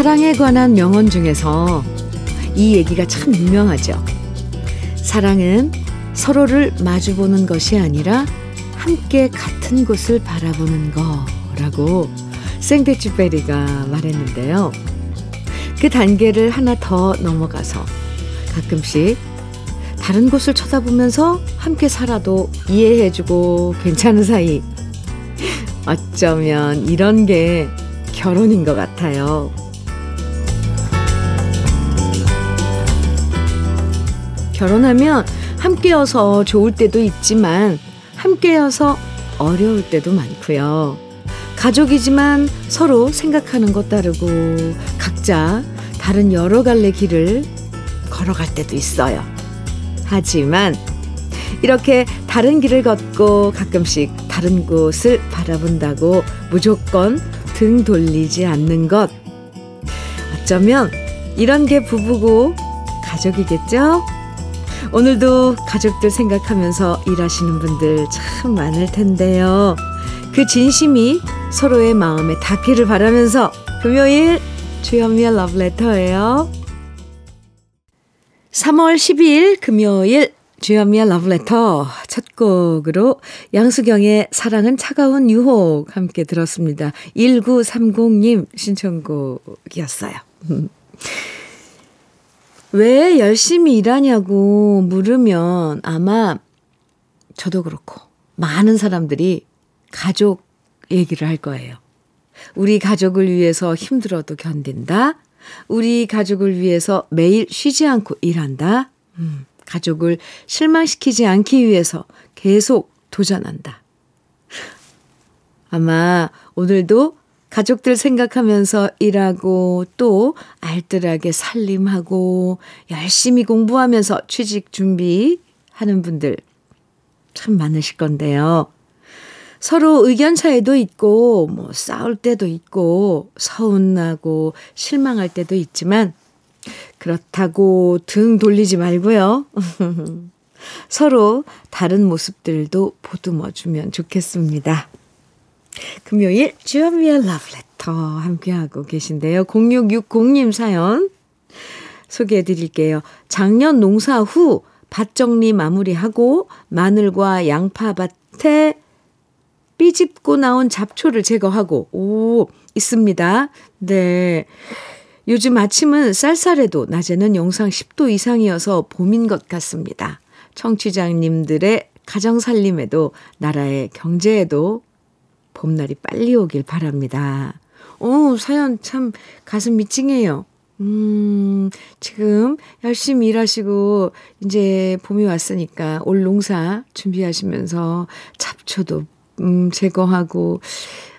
사랑에 관한 명언 중에서 이 얘기가 참 유명하죠. 사랑은 서로를 마주보는 것이 아니라 함께 같은 곳을 바라보는 거라고 생데쥐페리가 말했는데요. 그 단계를 하나 더 넘어가서 가끔씩 다른 곳을 쳐다보면서 함께 살아도 이해해주고 괜찮은 사이, 어쩌면 이런 게 결혼인 것 같아요. 결혼하면 함께여서 좋을 때도 있지만 함께여서 어려울 때도 많고요. 가족이지만 서로 생각하는 것 다르고 각자 다른 여러 갈래 길을 걸어갈 때도 있어요. 하지만 이렇게 다른 길을 걷고 가끔씩 다른 곳을 바라본다고 무조건 등 돌리지 않는 것, 어쩌면 이런 게 부부고 가족이겠죠? 오늘도 가족들 생각하면서 일하시는 분들 참 많을 텐데요. 그 진심이 서로의 마음에 닿기를 바라면서 금요일 주현미의 러브레터예요. 3월 12일 금요일 주현미의 러브레터 첫 곡으로 양수경의 사랑은 차가운 유혹 함께 들었습니다. 1930님 신청곡이었어요. 왜 열심히 일하냐고 물으면 아마 저도 그렇고 많은 사람들이 가족 얘기를 할 거예요. 우리 가족을 위해서 힘들어도 견딘다. 우리 가족을 위해서 매일 쉬지 않고 일한다. 가족을 실망시키지 않기 위해서 계속 도전한다. 아마 오늘도 가족들 생각하면서 일하고 또 알뜰하게 살림하고 열심히 공부하면서 취직 준비하는 분들 참 많으실 건데요. 서로 의견 차이도 있고 뭐 싸울 때도 있고 서운하고 실망할 때도 있지만 그렇다고 등 돌리지 말고요. 서로 다른 모습들도 보듬어주면 좋겠습니다. 금요일 주현미의 러브레터 함께하고 계신데요. 0660님 사연 소개해드릴게요. 작년 농사 후 밭 정리 마무리하고 마늘과 양파밭에 삐집고 나온 잡초를 제거하고 있습니다. 네, 요즘 아침은 쌀쌀해도 낮에는 영상 10도 이상이어서 봄인 것 같습니다. 청취자님들의 가정살림에도 나라의 경제에도 봄날이 빨리 오길 바랍니다. 사연 참 가슴이 찡해요. 지금 열심히 일하시고 이제 봄이 왔으니까 올 농사 준비하시면서 잡초도 제거하고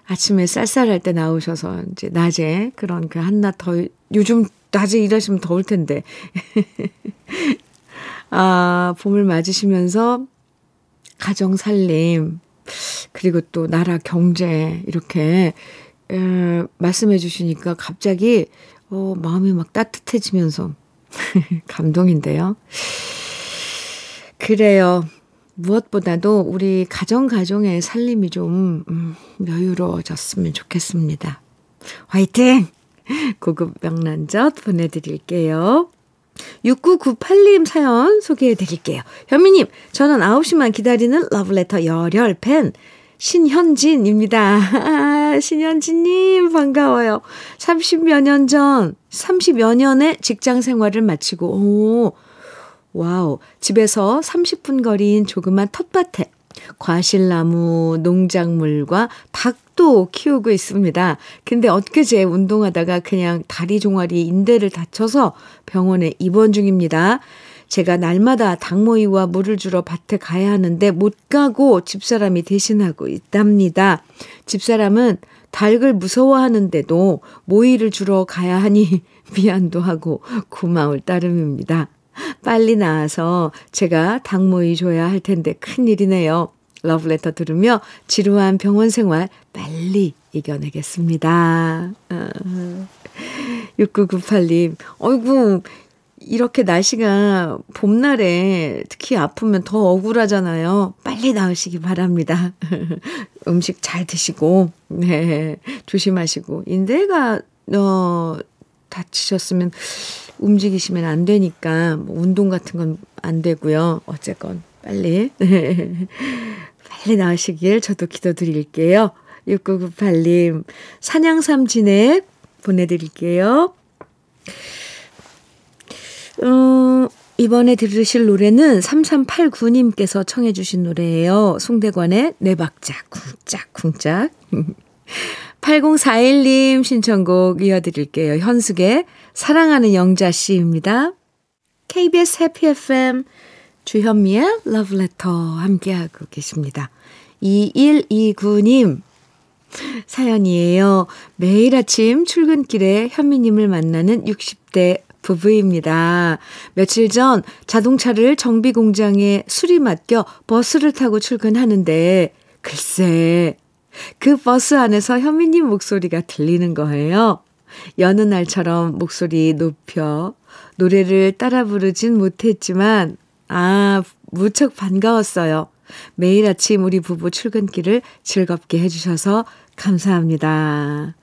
아침에 쌀쌀할 때 나오셔서 이제 낮에 그런 그 한낮 더위, 요즘 낮에 일하시면 더울 텐데 아, 봄을 맞으시면서 가정 살림 그리고 또 나라 경제 이렇게 말씀해 주시니까 갑자기 마음이 막 따뜻해지면서 감동인데요. 그래요. 무엇보다도 우리 가정의 살림이 좀 여유로워졌으면 좋겠습니다. 화이팅! 고급 명란젓 보내드릴게요. 6998님 사연 소개해드릴게요. 현미님, 저는 9시만 기다리는 러브레터 열혈팬 신현진입니다. 아, 신현진님 반가워요. 30여 년의 직장 생활을 마치고 와우, 집에서 30분 거리인 조그만 텃밭에 과실나무, 농작물과 닭도 키우고 있습니다. 근데 엊그제 운동하다가 그냥 다리 종아리 인대를 다쳐서 병원에 입원 중입니다. 제가 날마다 닭모이와 물을 주러 밭에 가야 하는데 못 가고 집사람이 대신하고 있답니다. 집사람은 닭을 무서워하는데도 모이를 주러 가야 하니 미안도 하고 고마울 따름입니다. 빨리 나와서 제가 닭모이 줘야 할 텐데 큰일이네요. 러브레터 들으며 지루한 병원 생활 빨리 이겨내겠습니다. 6998님, 어이구, 이렇게 날씨가 봄날에 특히 아프면 더 억울하잖아요. 빨리 나으시기 바랍니다. 음식 잘 드시고, 네, 조심하시고, 인대가 다치셨으면 움직이시면 안 되니까 뭐 운동 같은 건 안 되고요. 어쨌건 빨리 빨리 나으시길 저도 기도드릴게요. 6998님 산양삼진액 보내드릴게요. 이번에 들으실 노래는 3389님께서 청해 주신 노래예요. 송대관의 내 박자 쿵짝쿵짝. 8041님 신청곡 이어드릴게요. 현숙의 사랑하는 영자씨입니다. KBS 해피 FM 주현미의 Love Letter 함께하고 계십니다. 2129님 사연이에요. 매일 아침 출근길에 현미님을 만나는 60대 부부입니다. 며칠 전 자동차를 정비공장에 수리 맡겨 버스를 타고 출근하는데 글쎄 그 버스 안에서 현미님 목소리가 들리는 거예요. 여느 날처럼 목소리 높여 노래를 따라 부르진 못했지만 무척 반가웠어요. 매일 아침 우리 부부 출근길을 즐겁게 해주셔서 감사합니다.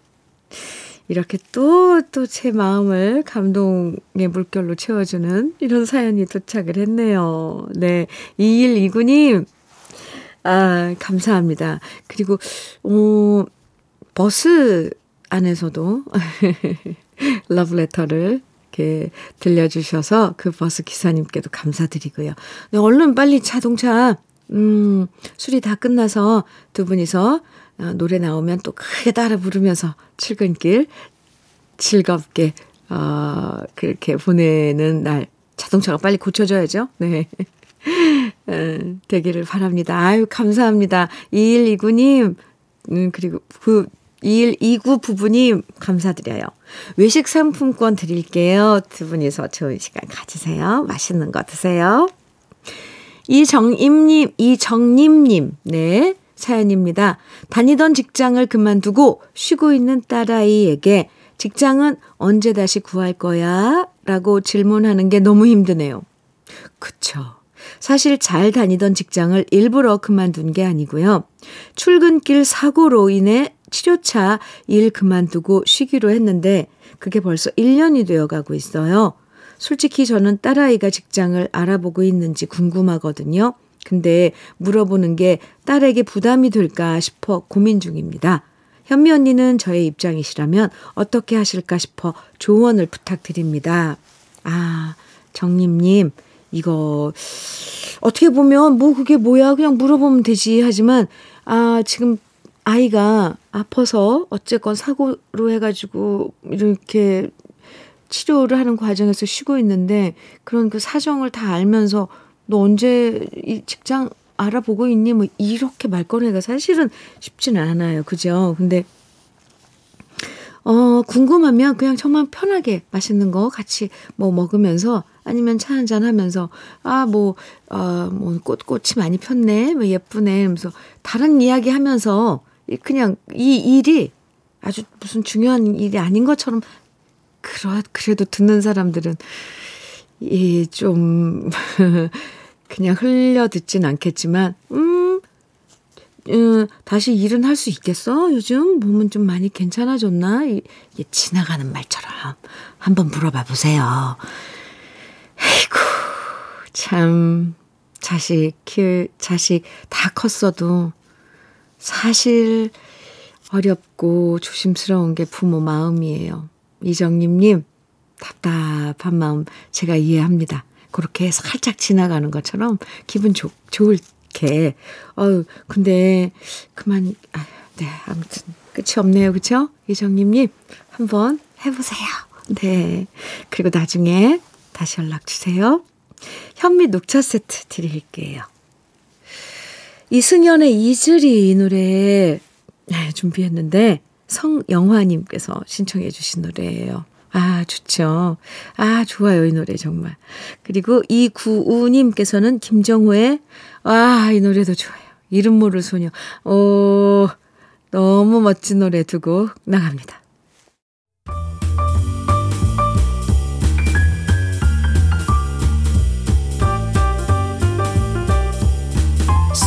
이렇게 또 제 마음을 감동의 물결로 채워주는 이런 사연이 도착을 했네요. 네, 2129님 감사합니다. 그리고 버스 안에서도 러브레터를 이렇게 들려주셔서 그 버스 기사님께도 감사드리고요. 네, 얼른 빨리 자동차 수리 다 끝나서 두 분이서 노래 나오면 또 크게 따라 부르면서 출근길 즐겁게 그렇게 보내는 날 자동차가 빨리 고쳐줘야죠. 네. 되기를 바랍니다. 아유, 감사합니다. 2129님, 그리고 2129 부부님, 감사드려요. 외식 상품권 드릴게요. 두 분이서 좋은 시간 가지세요. 맛있는 거 드세요. 이정님님, 네, 사연입니다. 다니던 직장을 그만두고 쉬고 있는 딸아이에게 직장은 언제 다시 구할 거야? 라고 질문하는 게 너무 힘드네요. 그쵸. 사실 잘 다니던 직장을 일부러 그만둔 게 아니고요. 출근길 사고로 인해 치료차 일 그만두고 쉬기로 했는데 그게 벌써 1년이 되어가고 있어요. 솔직히 저는 딸아이가 직장을 알아보고 있는지 궁금하거든요. 근데 물어보는 게 딸에게 부담이 될까 싶어 고민 중입니다. 현미 언니는 저의 입장이시라면 어떻게 하실까 싶어 조언을 부탁드립니다. 정림님. 이거 어떻게 보면 그게 뭐야 그냥 물어보면 되지 하지만 지금 아이가 아파서 어쨌건 사고로 해가지고 이렇게 치료를 하는 과정에서 쉬고 있는데 그런 그 사정을 다 알면서 너 언제 이 직장 알아보고 있니 뭐 이렇게 말 꺼내기가 사실은 쉽지는 않아요. 그죠? 근데 궁금하면 그냥 정말 편하게 맛있는 거 같이 뭐 먹으면서 아니면 차 한잔 하면서 꽃이 많이 폈네, 뭐 예쁘네, 이러면서 다른 이야기 하면서 그냥 이 일이 아주 무슨 중요한 일이 아닌 것처럼 그래도 듣는 사람들은 좀 그냥 흘려 듣진 않겠지만 다시 일은 할 수 있겠어? 요즘 몸은 좀 많이 괜찮아졌나? 지나가는 말처럼 한번 물어봐 보세요. 아이고, 참, 자식 다 컸어도 사실 어렵고 조심스러운 게 부모 마음이에요. 이정님님, 답답한 마음 제가 이해합니다. 그렇게 살짝 지나가는 것처럼 기분 좋게. 근데 그만, 아무튼 끝이 없네요. 그쵸? 이정님님, 한번 해보세요. 네. 그리고 나중에 다시 연락주세요. 현미 녹차 세트 드릴게요. 이승연의 이즈리 이 노래 준비했는데 성영화님께서 신청해 주신 노래예요. 좋죠. 좋아요. 이 노래 정말. 그리고 이구우님께서는 김정호의 이 노래도 좋아요. 이름 모를 소녀. 너무 멋진 노래 두 곡 나갑니다.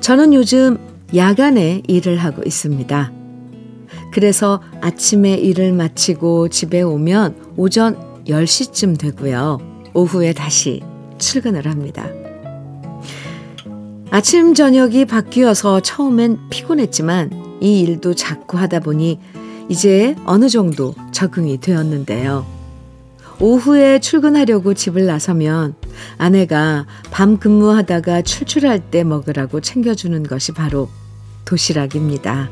저는 요즘 야간에 일을 하고 있습니다. 그래서 아침에 일을 마치고 집에 오면 오전 10시쯤 되고요. 오후에 다시 출근을 합니다. 아침 저녁이 바뀌어서 처음엔 피곤했지만 이 일도 자꾸 하다 보니 이제 어느 정도 적응이 되었는데요. 오후에 출근하려고 집을 나서면 아내가 밤 근무하다가 출출할 때 먹으라고 챙겨주는 것이 바로 도시락입니다.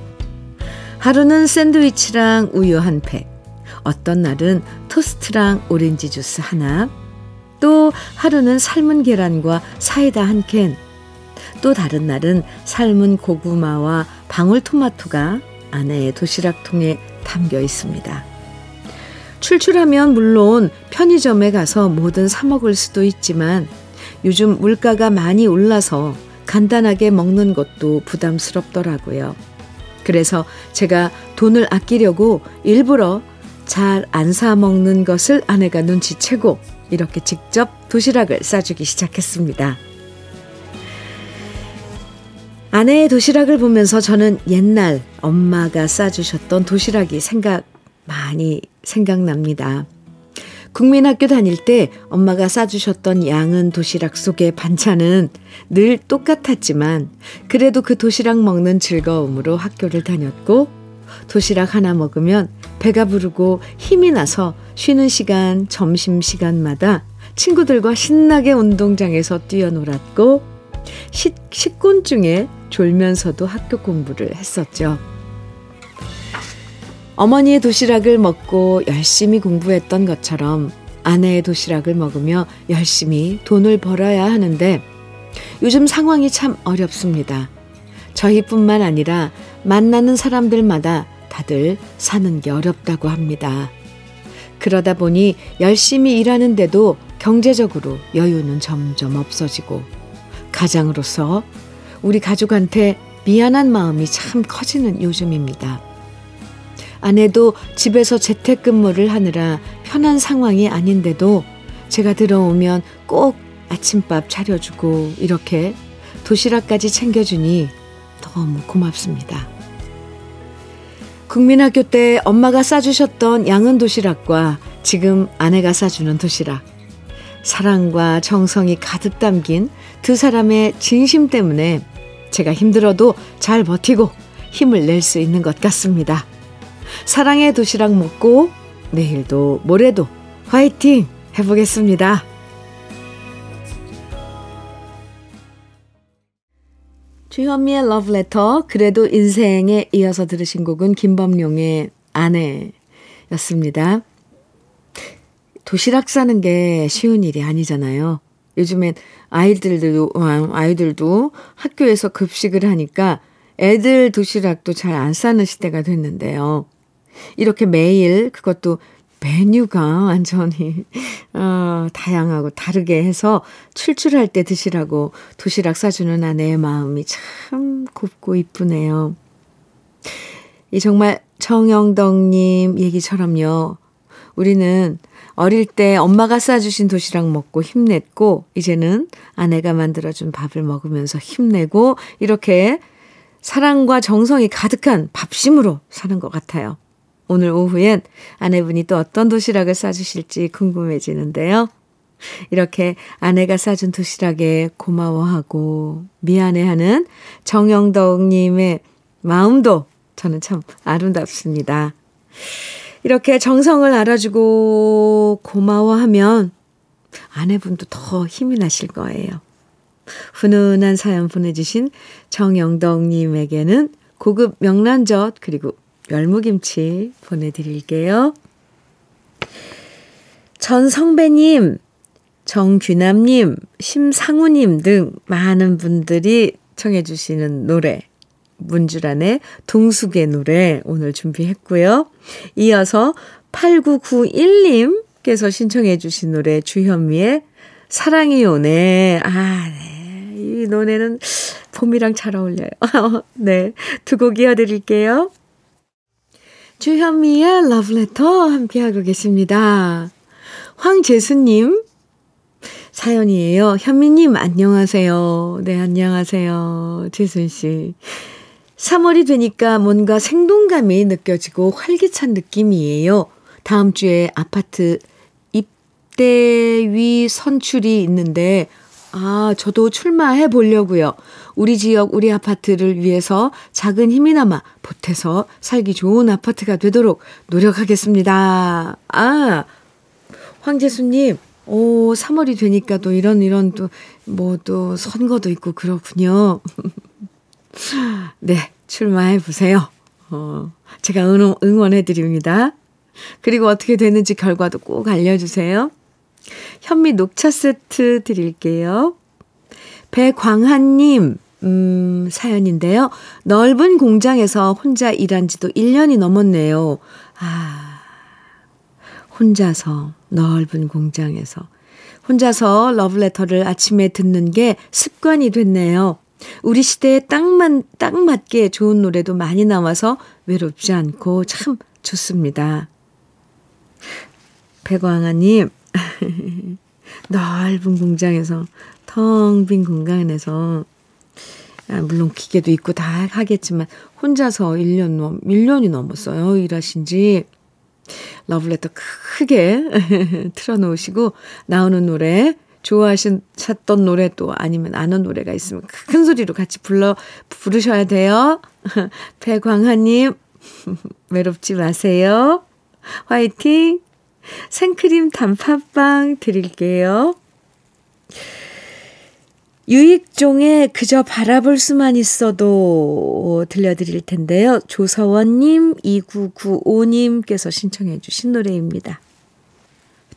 하루는 샌드위치랑 우유 한 팩, 어떤 날은 토스트랑 오렌지 주스 하나, 또 하루는 삶은 계란과 사이다 한 캔, 또 다른 날은 삶은 고구마와 방울토마토가 아내의 도시락통에 담겨 있습니다. 출출하면 물론 편의점에 가서 뭐든 사 먹을 수도 있지만 요즘 물가가 많이 올라서 간단하게 먹는 것도 부담스럽더라고요. 그래서 제가 돈을 아끼려고 일부러 잘 안 사 먹는 것을 아내가 눈치채고 이렇게 직접 도시락을 싸주기 시작했습니다. 아내의 도시락을 보면서 저는 옛날 엄마가 싸주셨던 도시락이 많이 생각납니다. 국민학교 다닐 때 엄마가 싸주셨던 양은 도시락 속에 반찬은 늘 똑같았지만 그래도 그 도시락 먹는 즐거움으로 학교를 다녔고 도시락 하나 먹으면 배가 부르고 힘이 나서 쉬는 시간, 점심시간마다 친구들과 신나게 운동장에서 뛰어놀았고 식곤증에 졸면서도 학교 공부를 했었죠. 어머니의 도시락을 먹고 열심히 공부했던 것처럼 아내의 도시락을 먹으며 열심히 돈을 벌어야 하는데 요즘 상황이 참 어렵습니다. 저희뿐만 아니라 만나는 사람들마다 다들 사는 게 어렵다고 합니다. 그러다 보니 열심히 일하는데도 경제적으로 여유는 점점 없어지고 가장으로서 우리 가족한테 미안한 마음이 참 커지는 요즘입니다. 아내도 집에서 재택근무를 하느라 편한 상황이 아닌데도 제가 들어오면 꼭 아침밥 차려주고 이렇게 도시락까지 챙겨주니 너무 고맙습니다. 국민학교 때 엄마가 싸주셨던 양은 도시락과 지금 아내가 싸주는 도시락. 사랑과 정성이 가득 담긴 두 사람의 진심 때문에 제가 힘들어도 잘 버티고 힘을 낼 수 있는 것 같습니다. 사랑의 도시락 먹고 내일도 모레도 화이팅 해보겠습니다. 주현미의 Love Letter, 그래도 인생에 이어서 들으신 곡은 김범룡의 아내였습니다. 도시락 싸는 게 쉬운 일이 아니잖아요. 요즘엔 아이들도 학교에서 급식을 하니까 애들 도시락도 잘 안 싸는 시대가 됐는데요. 이렇게 매일 그것도 메뉴가 완전히 다양하고 다르게 해서 출출할 때 드시라고 도시락 싸주는 아내의 마음이 참 곱고 이쁘네요. 이 정말 정영덕님 얘기처럼요. 우리는 어릴 때 엄마가 싸주신 도시락 먹고 힘냈고 이제는 아내가 만들어준 밥을 먹으면서 힘내고 이렇게 사랑과 정성이 가득한 밥심으로 사는 것 같아요. 오늘 오후엔 아내분이 또 어떤 도시락을 싸주실지 궁금해지는데요. 이렇게 아내가 싸준 도시락에 고마워하고 미안해하는 정영덕님의 마음도 저는 참 아름답습니다. 이렇게 정성을 알아주고 고마워하면 아내분도 더 힘이 나실 거예요. 훈훈한 사연 보내주신 정영덕님에게는 고급 명란젓 그리고 열무김치 보내드릴게요. 전성배님, 정규남님, 심상우님 등 많은 분들이 청해 주시는 노래, 문주란의 동숙의 노래 오늘 준비했고요. 이어서 8991님께서 신청해 주신 노래 주현미의 사랑이 오네. 이 노래는 봄이랑 잘 어울려요. 네, 두 곡 이어드릴게요. 주현미의 Love Letter 함께하고 계십니다. 황재수님 사연이에요. 현미님 안녕하세요. 네, 안녕하세요. 재순씨. 3월이 되니까 뭔가 생동감이 느껴지고 활기찬 느낌이에요. 다음 주에 아파트 입대위 선출이 있는데 저도 출마해 보려고요. 우리 지역 우리 아파트를 위해서 작은 힘이나마 보태서 살기 좋은 아파트가 되도록 노력하겠습니다. 황재수님 3월이 되니까 또 이런 또 선거도 있고 그렇군요. 네, 출마해 보세요. 제가 응원해 드립니다. 그리고 어떻게 되는지 결과도 꼭 알려주세요. 현미 녹차 세트 드릴게요. 배광한님 사연인데요. 넓은 공장에서 혼자 일한 지도 1년이 넘었네요. 혼자서 넓은 공장에서 혼자서 러브레터를 아침에 듣는 게 습관이 됐네요. 우리 시대에 딱 맞게 좋은 노래도 많이 나와서 외롭지 않고 참 좋습니다. 백왕아님 넓은 공장에서 텅 빈 공간에서 물론 기계도 있고 다 하겠지만 혼자서 1년이 넘었어요. 일하신 지. 러브레터 크게 틀어놓으시고 나오는 노래 좋아하셨던 노래 또 아니면 아는 노래가 있으면 큰 소리로 같이 부르셔야 돼요. 배광하님 외롭지 마세요. 화이팅. 생크림 단팥빵 드릴게요. 유익종의 그저 바라볼 수만 있어도 들려드릴 텐데요. 조서원님, 2995님께서 신청해 주신 노래입니다.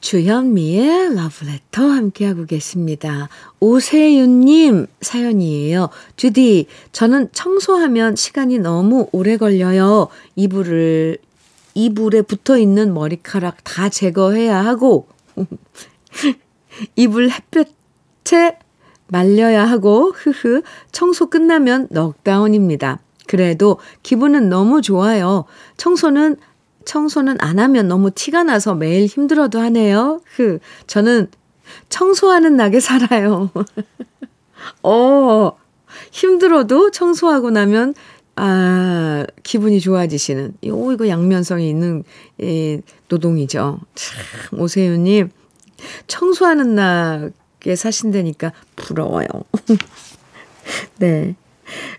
주현미의 러브레터 함께하고 계십니다. 오세윤님 사연이에요. 주디, 저는 청소하면 시간이 너무 오래 걸려요. 이불에 붙어있는 머리카락 다 제거해야 하고 이불 햇볕에 말려야 하고 청소 끝나면 넉다운입니다. 그래도 기분은 너무 좋아요. 청소는 안 하면 너무 티가 나서 매일 힘들어도 하네요. 저는 청소하는 낙에 살아요. 힘들어도 청소하고 나면 기분이 좋아지시는 이거 양면성이 있는 노동이죠. 참 오세윤님 청소하는 낙에 사신다니까 부러워요. 네,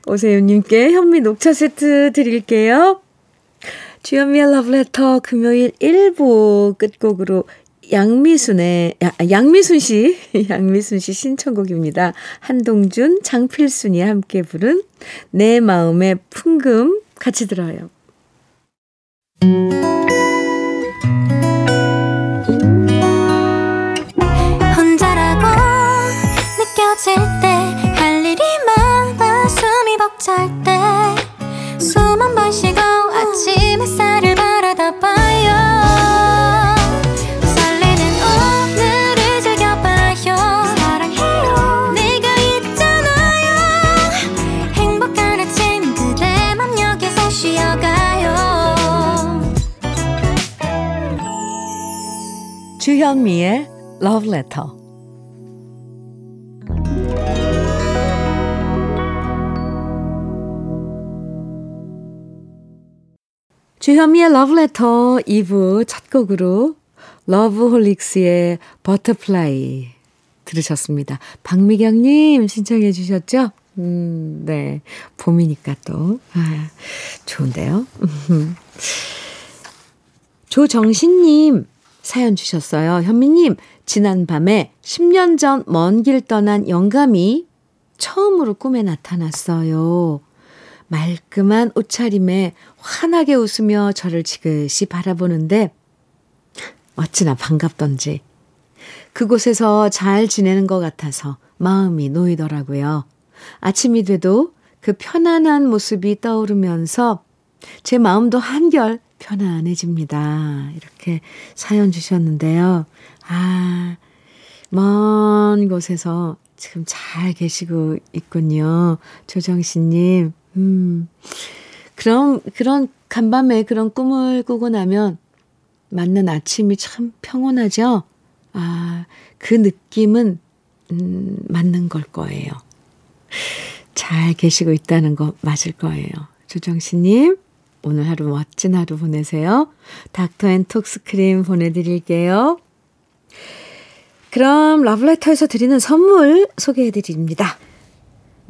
오세윤님께 현미 녹차 세트 드릴게요. 주현미의 러브레터 금요일 1부 끝곡으로 양미순 씨 신청곡입니다. 한동준, 장필순이 함께 부른 내 마음의 풍금 같이 들어요. 혼자라고 느껴질 때 할 일이 많아 숨이 벅찰 때 숨 한 번 쉬고 아침 햇살을 바라다 봐요. 설레는 오늘을 즐겨봐요. 사랑해요. 내가 있잖아요. 행복한 아침 그대 맘 여기서 쉬어가요. 주현미의 Love Letter. 주현미의 러브레터 2부 첫 곡으로 러브홀릭스의 버터플라이 들으셨습니다. 박미경님 신청해 주셨죠? 네, 봄이니까 또 좋은데요. 조정신님 사연 주셨어요. 현미님, 지난 밤에 10년 전 먼 길 떠난 영감이 처음으로 꿈에 나타났어요. 말끔한 옷차림에 환하게 웃으며 저를 지그시 바라보는데 어찌나 반갑던지 그곳에서 잘 지내는 것 같아서 마음이 놓이더라고요. 아침이 돼도 그 편안한 모습이 떠오르면서 제 마음도 한결 편안해집니다. 이렇게 사연 주셨는데요. 먼 곳에서 지금 잘 계시고 있군요. 조정신님. 그런 간밤에 그런 꿈을 꾸고 나면 맞는 아침이 참 평온하죠. 아, 그 느낌은 맞는 걸 거예요. 잘 계시고 있다는 거 맞을 거예요. 조정신님, 오늘 하루 멋진 하루 보내세요. 닥터앤톡스크림 보내드릴게요. 그럼 러브레터에서 드리는 선물 소개해드립니다.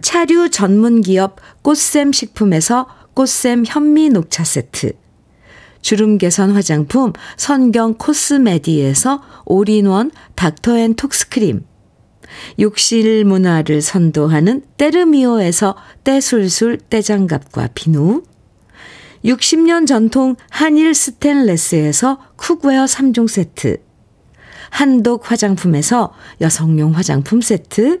차류 전문기업 꽃샘식품에서 꽃샘 현미녹차 세트, 주름개선 화장품 선경 코스메디에서 올인원 닥터앤톡스크림, 욕실 문화를 선도하는 때르미오에서 때술술 때장갑과 비누, 60년 전통 한일 스텐레스에서 쿡웨어 3종 세트, 한독 화장품에서 여성용 화장품 세트,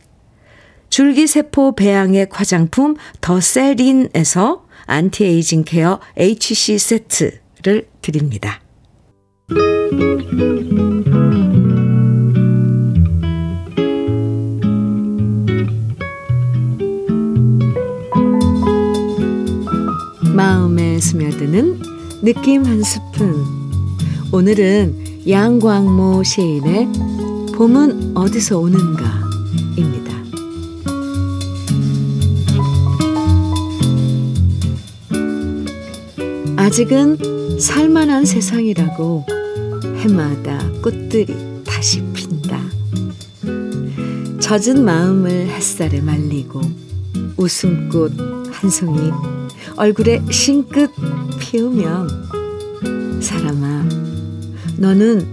줄기세포 배양액 화장품 더세린에서 안티에이징 케어 HC 세트를 드립니다. 마음에 스며드는 느낌 한 스푼. 오늘은 양광모 시인의 봄은 어디서 오는가입니다. 아직은 살만한 세상이라고 해마다 꽃들이 다시 핀다. 젖은 마음을 햇살에 말리고 웃음꽃 한 송이 얼굴에 싱긋 피우면, 사람아, 너는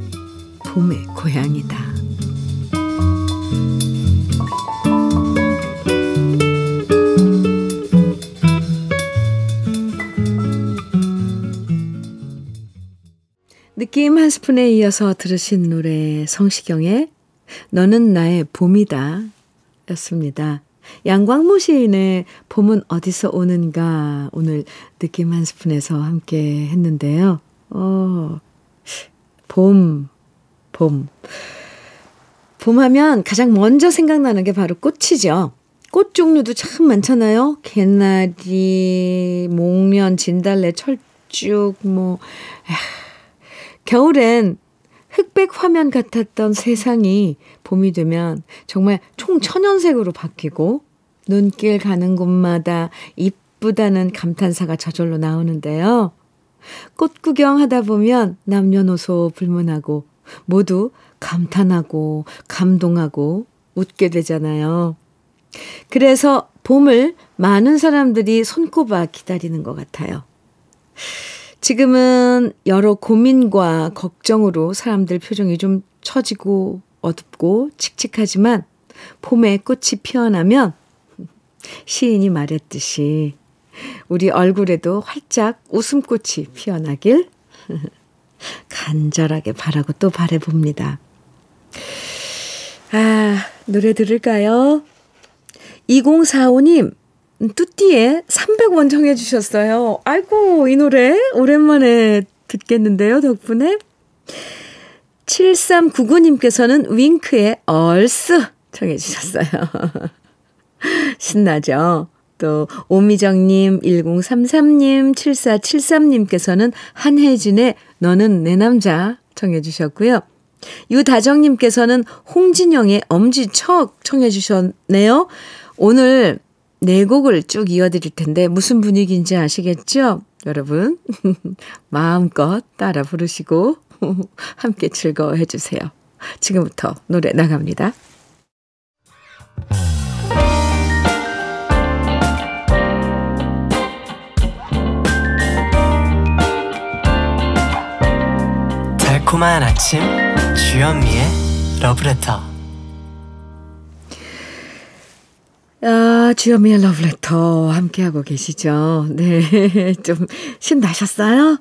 봄의 고향이다. 느낌 한 스푼에 이어서 들으신 노래 성시경의 너는 나의 봄이다 였습니다. 양광모 시인의 봄은 어디서 오는가 오늘 느낌 한 스푼에서 함께 했는데요. 봄 하면 가장 먼저 생각나는 게 바로 꽃이죠. 꽃 종류도 참 많잖아요. 개나리, 목련, 진달래, 철쭉, 겨울엔 흑백 화면 같았던 세상이 봄이 되면 정말 총천연색으로 바뀌고 눈길 가는 곳마다 이쁘다는 감탄사가 저절로 나오는데요. 꽃 구경하다 보면 남녀노소 불문하고 모두 감탄하고 감동하고 웃게 되잖아요. 그래서 봄을 많은 사람들이 손꼽아 기다리는 것 같아요. 지금은 여러 고민과 걱정으로 사람들 표정이 좀 처지고 어둡고 칙칙하지만 봄에 꽃이 피어나면 시인이 말했듯이 우리 얼굴에도 활짝 웃음꽃이 피어나길 간절하게 바라고 또 바라봅니다. 아, 노래 들을까요? 2045님, 뚜띠에 300원 정해 주셨어요. 아이고, 이 노래 오랜만에 듣겠는데요, 덕분에. 7399님께서는 윙크의 얼스 정해 주셨어요. 신나죠? 또 오미정님, 1033님, 7473님께서는 한혜진의 너는 내 남자 청해 주셨고요. 유다정님께서는 홍진영의 엄지척 청해 주셨네요. 오늘 네 곡을 쭉 이어드릴 텐데 무슨 분위기인지 아시겠죠? 여러분 마음껏 따라 부르시고 함께 즐거워해 주세요. 지금부터 노래 나갑니다. 고마운 아침 주현미의 러브레터. 아, 주현미의 러브레터 함께하고 계시죠. 네, 좀 신나셨어요?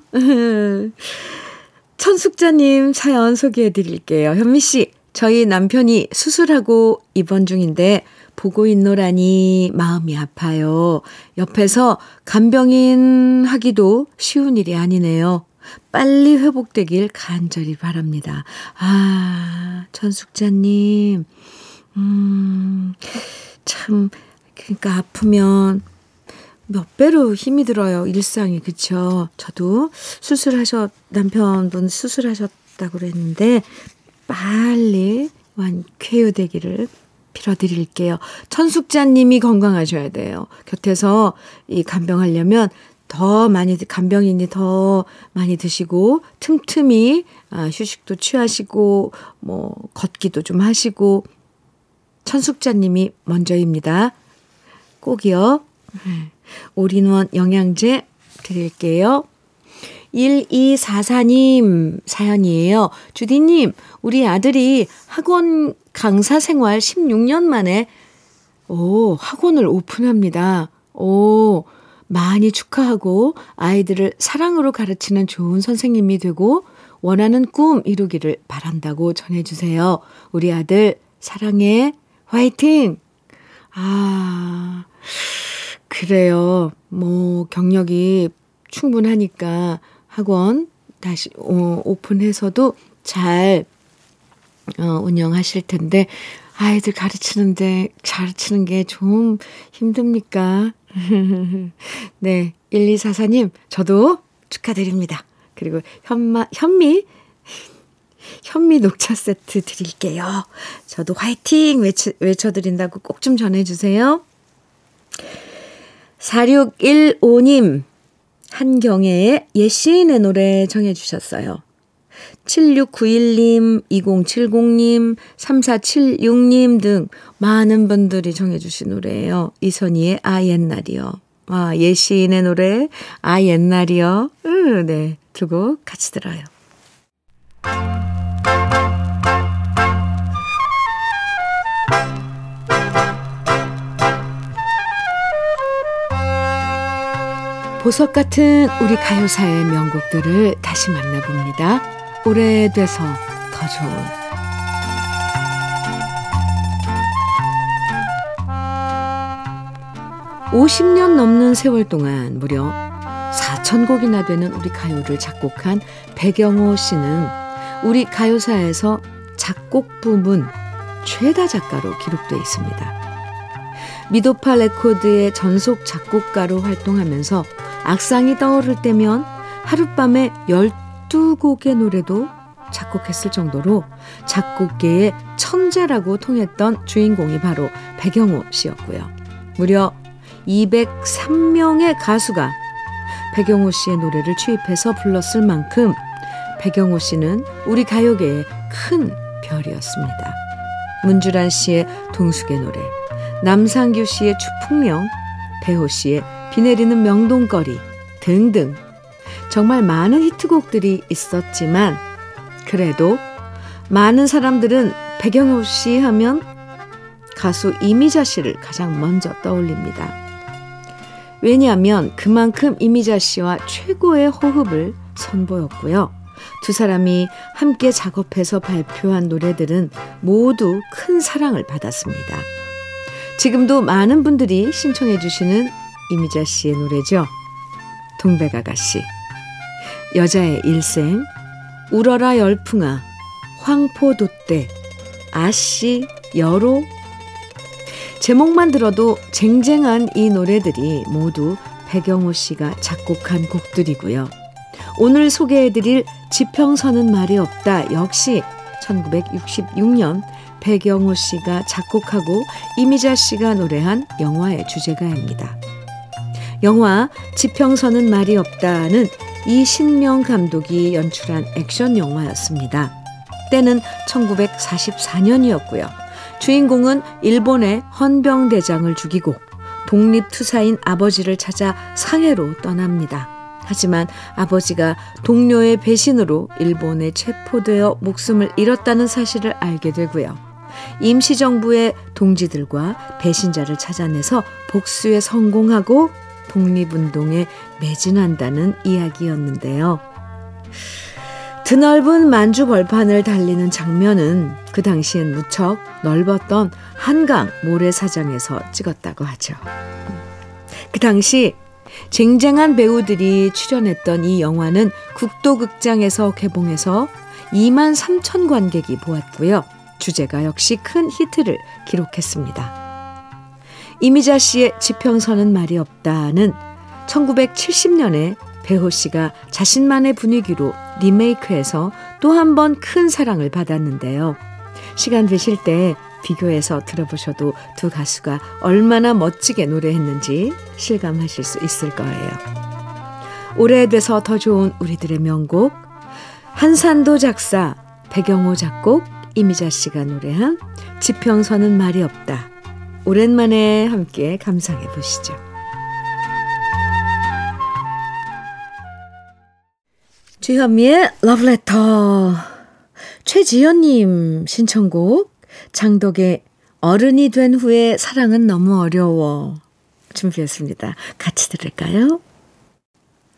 천숙자님 사연 소개해드릴게요. 현미씨, 저희 남편이 수술하고 입원 중인데 보고 있노라니 마음이 아파요. 옆에서 간병인 하기도 쉬운 일이 아니네요. 빨리 회복되길 간절히 바랍니다. 아, 전숙자님, 참, 그러니까 아프면 몇 배로 힘이 들어요, 일상이. 그쵸? 저도 남편분 수술하셨다고 그랬는데, 빨리 쾌유되기를 빌어드릴게요. 전숙자님이 건강하셔야 돼요. 곁에서 이 간병하려면 간병인이 더 많이 드시고, 틈틈이 휴식도 취하시고, 걷기도 좀 하시고, 천숙자님이 먼저입니다. 꼭이요. 올인원 영양제 드릴게요. 1244님 사연이에요. 주디님, 우리 아들이 학원 강사 생활 16년 만에, 학원을 오픈합니다. 많이 축하하고 아이들을 사랑으로 가르치는 좋은 선생님이 되고 원하는 꿈 이루기를 바란다고 전해주세요. 우리 아들 사랑해, 화이팅! 아, 그래요. 경력이 충분하니까 학원 다시 오픈해서도 잘 운영하실 텐데, 아이들 가르치는 게 좀 힘듭니까? 네, 1244님, 저도 축하드립니다. 그리고 현미 녹차 세트 드릴게요. 저도 화이팅 외쳐드린다고 꼭 좀 전해주세요. 4615님, 한경애의 예시인의 노래 정해주셨어요. 7691님, 2070님, 3476님 등 많은 분들이 정해주신 노래예요. 이선희의 아 옛날이요. 아, 예시인의 노래 아 옛날이요. 네, 두 곡 같이 들어요. 보석 같은 우리 가요사의 명곡들을 다시 만나봅니다. 오래돼서 더 좋은. 오십 년 넘는 세월 동안 무려 4,000곡이나 되는 우리 가요를 작곡한 백영호 씨는 우리 가요사에서 작곡 부문 최다 작가로 기록돼 있습니다. 미도파 레코드의 전속 작곡가로 활동하면서 악상이 떠오를 때면 하룻밤에 12곡의 노래도 작곡했을 정도로 작곡계의 천재라고 통했던 주인공이 바로 백영호 씨였고요. 무려 203명의 가수가 백영호 씨의 노래를 취입해서 불렀을 만큼 백영호 씨는 우리 가요계의 큰 별이었습니다. 문주란 씨의 동숙의 노래, 남상규 씨의 추풍령, 배호 씨의 비 내리는 명동거리 등등 정말 많은 히트곡들이 있었지만, 그래도 많은 사람들은 백영호 씨 하면 가수 이미자 씨를 가장 먼저 떠올립니다. 왜냐하면 그만큼 이미자 씨와 최고의 호흡을 선보였고요. 두 사람이 함께 작업해서 발표한 노래들은 모두 큰 사랑을 받았습니다. 지금도 많은 분들이 신청해 주시는 이미자 씨의 노래죠. 동백아가씨, 여자의 일생, 울어라 열풍아, 황포도떼, 아씨, 여로. 제목만 들어도 쟁쟁한 이 노래들이 모두 백영호 씨가 작곡한 곡들이고요. 오늘 소개해드릴 지평선은 말이 없다 역시 1966년 백영호 씨가 작곡하고 이미자 씨가 노래한 영화의 주제가입니다. 영화 지평선은 말이 없다는 이신명 감독이 연출한 액션 영화였습니다. 때는 1944년이었고요. 주인공은 일본의 헌병대장을 죽이고 독립투사인 아버지를 찾아 상해로 떠납니다. 하지만 아버지가 동료의 배신으로 일본에 체포되어 목숨을 잃었다는 사실을 알게 되고요. 임시정부의 동지들과 배신자를 찾아내서 복수에 성공하고 독립운동에 매진한다는 이야기였는데요. 드넓은 만주 벌판을 달리는 장면은 그 당시엔 무척 넓었던 한강 모래사장에서 찍었다고 하죠. 그 당시 쟁쟁한 배우들이 출연했던 이 영화는 국도극장에서 개봉해서 23,000 관객이 보았고요. 주제가 역시 큰 히트를 기록했습니다. 이미자 씨의 지평선은 말이 없다는 1970년에 배호 씨가 자신만의 분위기로 리메이크해서 또 한 번 큰 사랑을 받았는데요. 시간 되실 때 비교해서 들어보셔도 두 가수가 얼마나 멋지게 노래했는지 실감하실 수 있을 거예요. 오래돼서 더 좋은 우리들의 명곡, 한산도 작사, 백영호 작곡, 이미자 씨가 노래한 지평선은 말이 없다. 오랜만에 함께 감상해 보시죠. 주현미의 Love Letter. 최지연님 신청곡 장덕의 어른이 된 후에 사랑은 너무 어려워 준비했습니다. 같이 들을까요?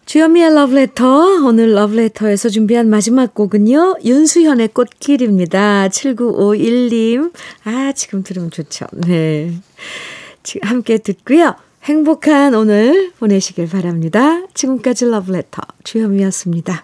주현미의 Love Letter. 오늘 Love Letter에서 준비한 마지막 곡은요, 윤수현의 꽃길입니다. 7951님. 아, 지금 들으면 좋죠. 네, 지금 함께 듣고요. 행복한 오늘 보내시길 바랍니다. 지금까지 Love Letter 주현미였습니다.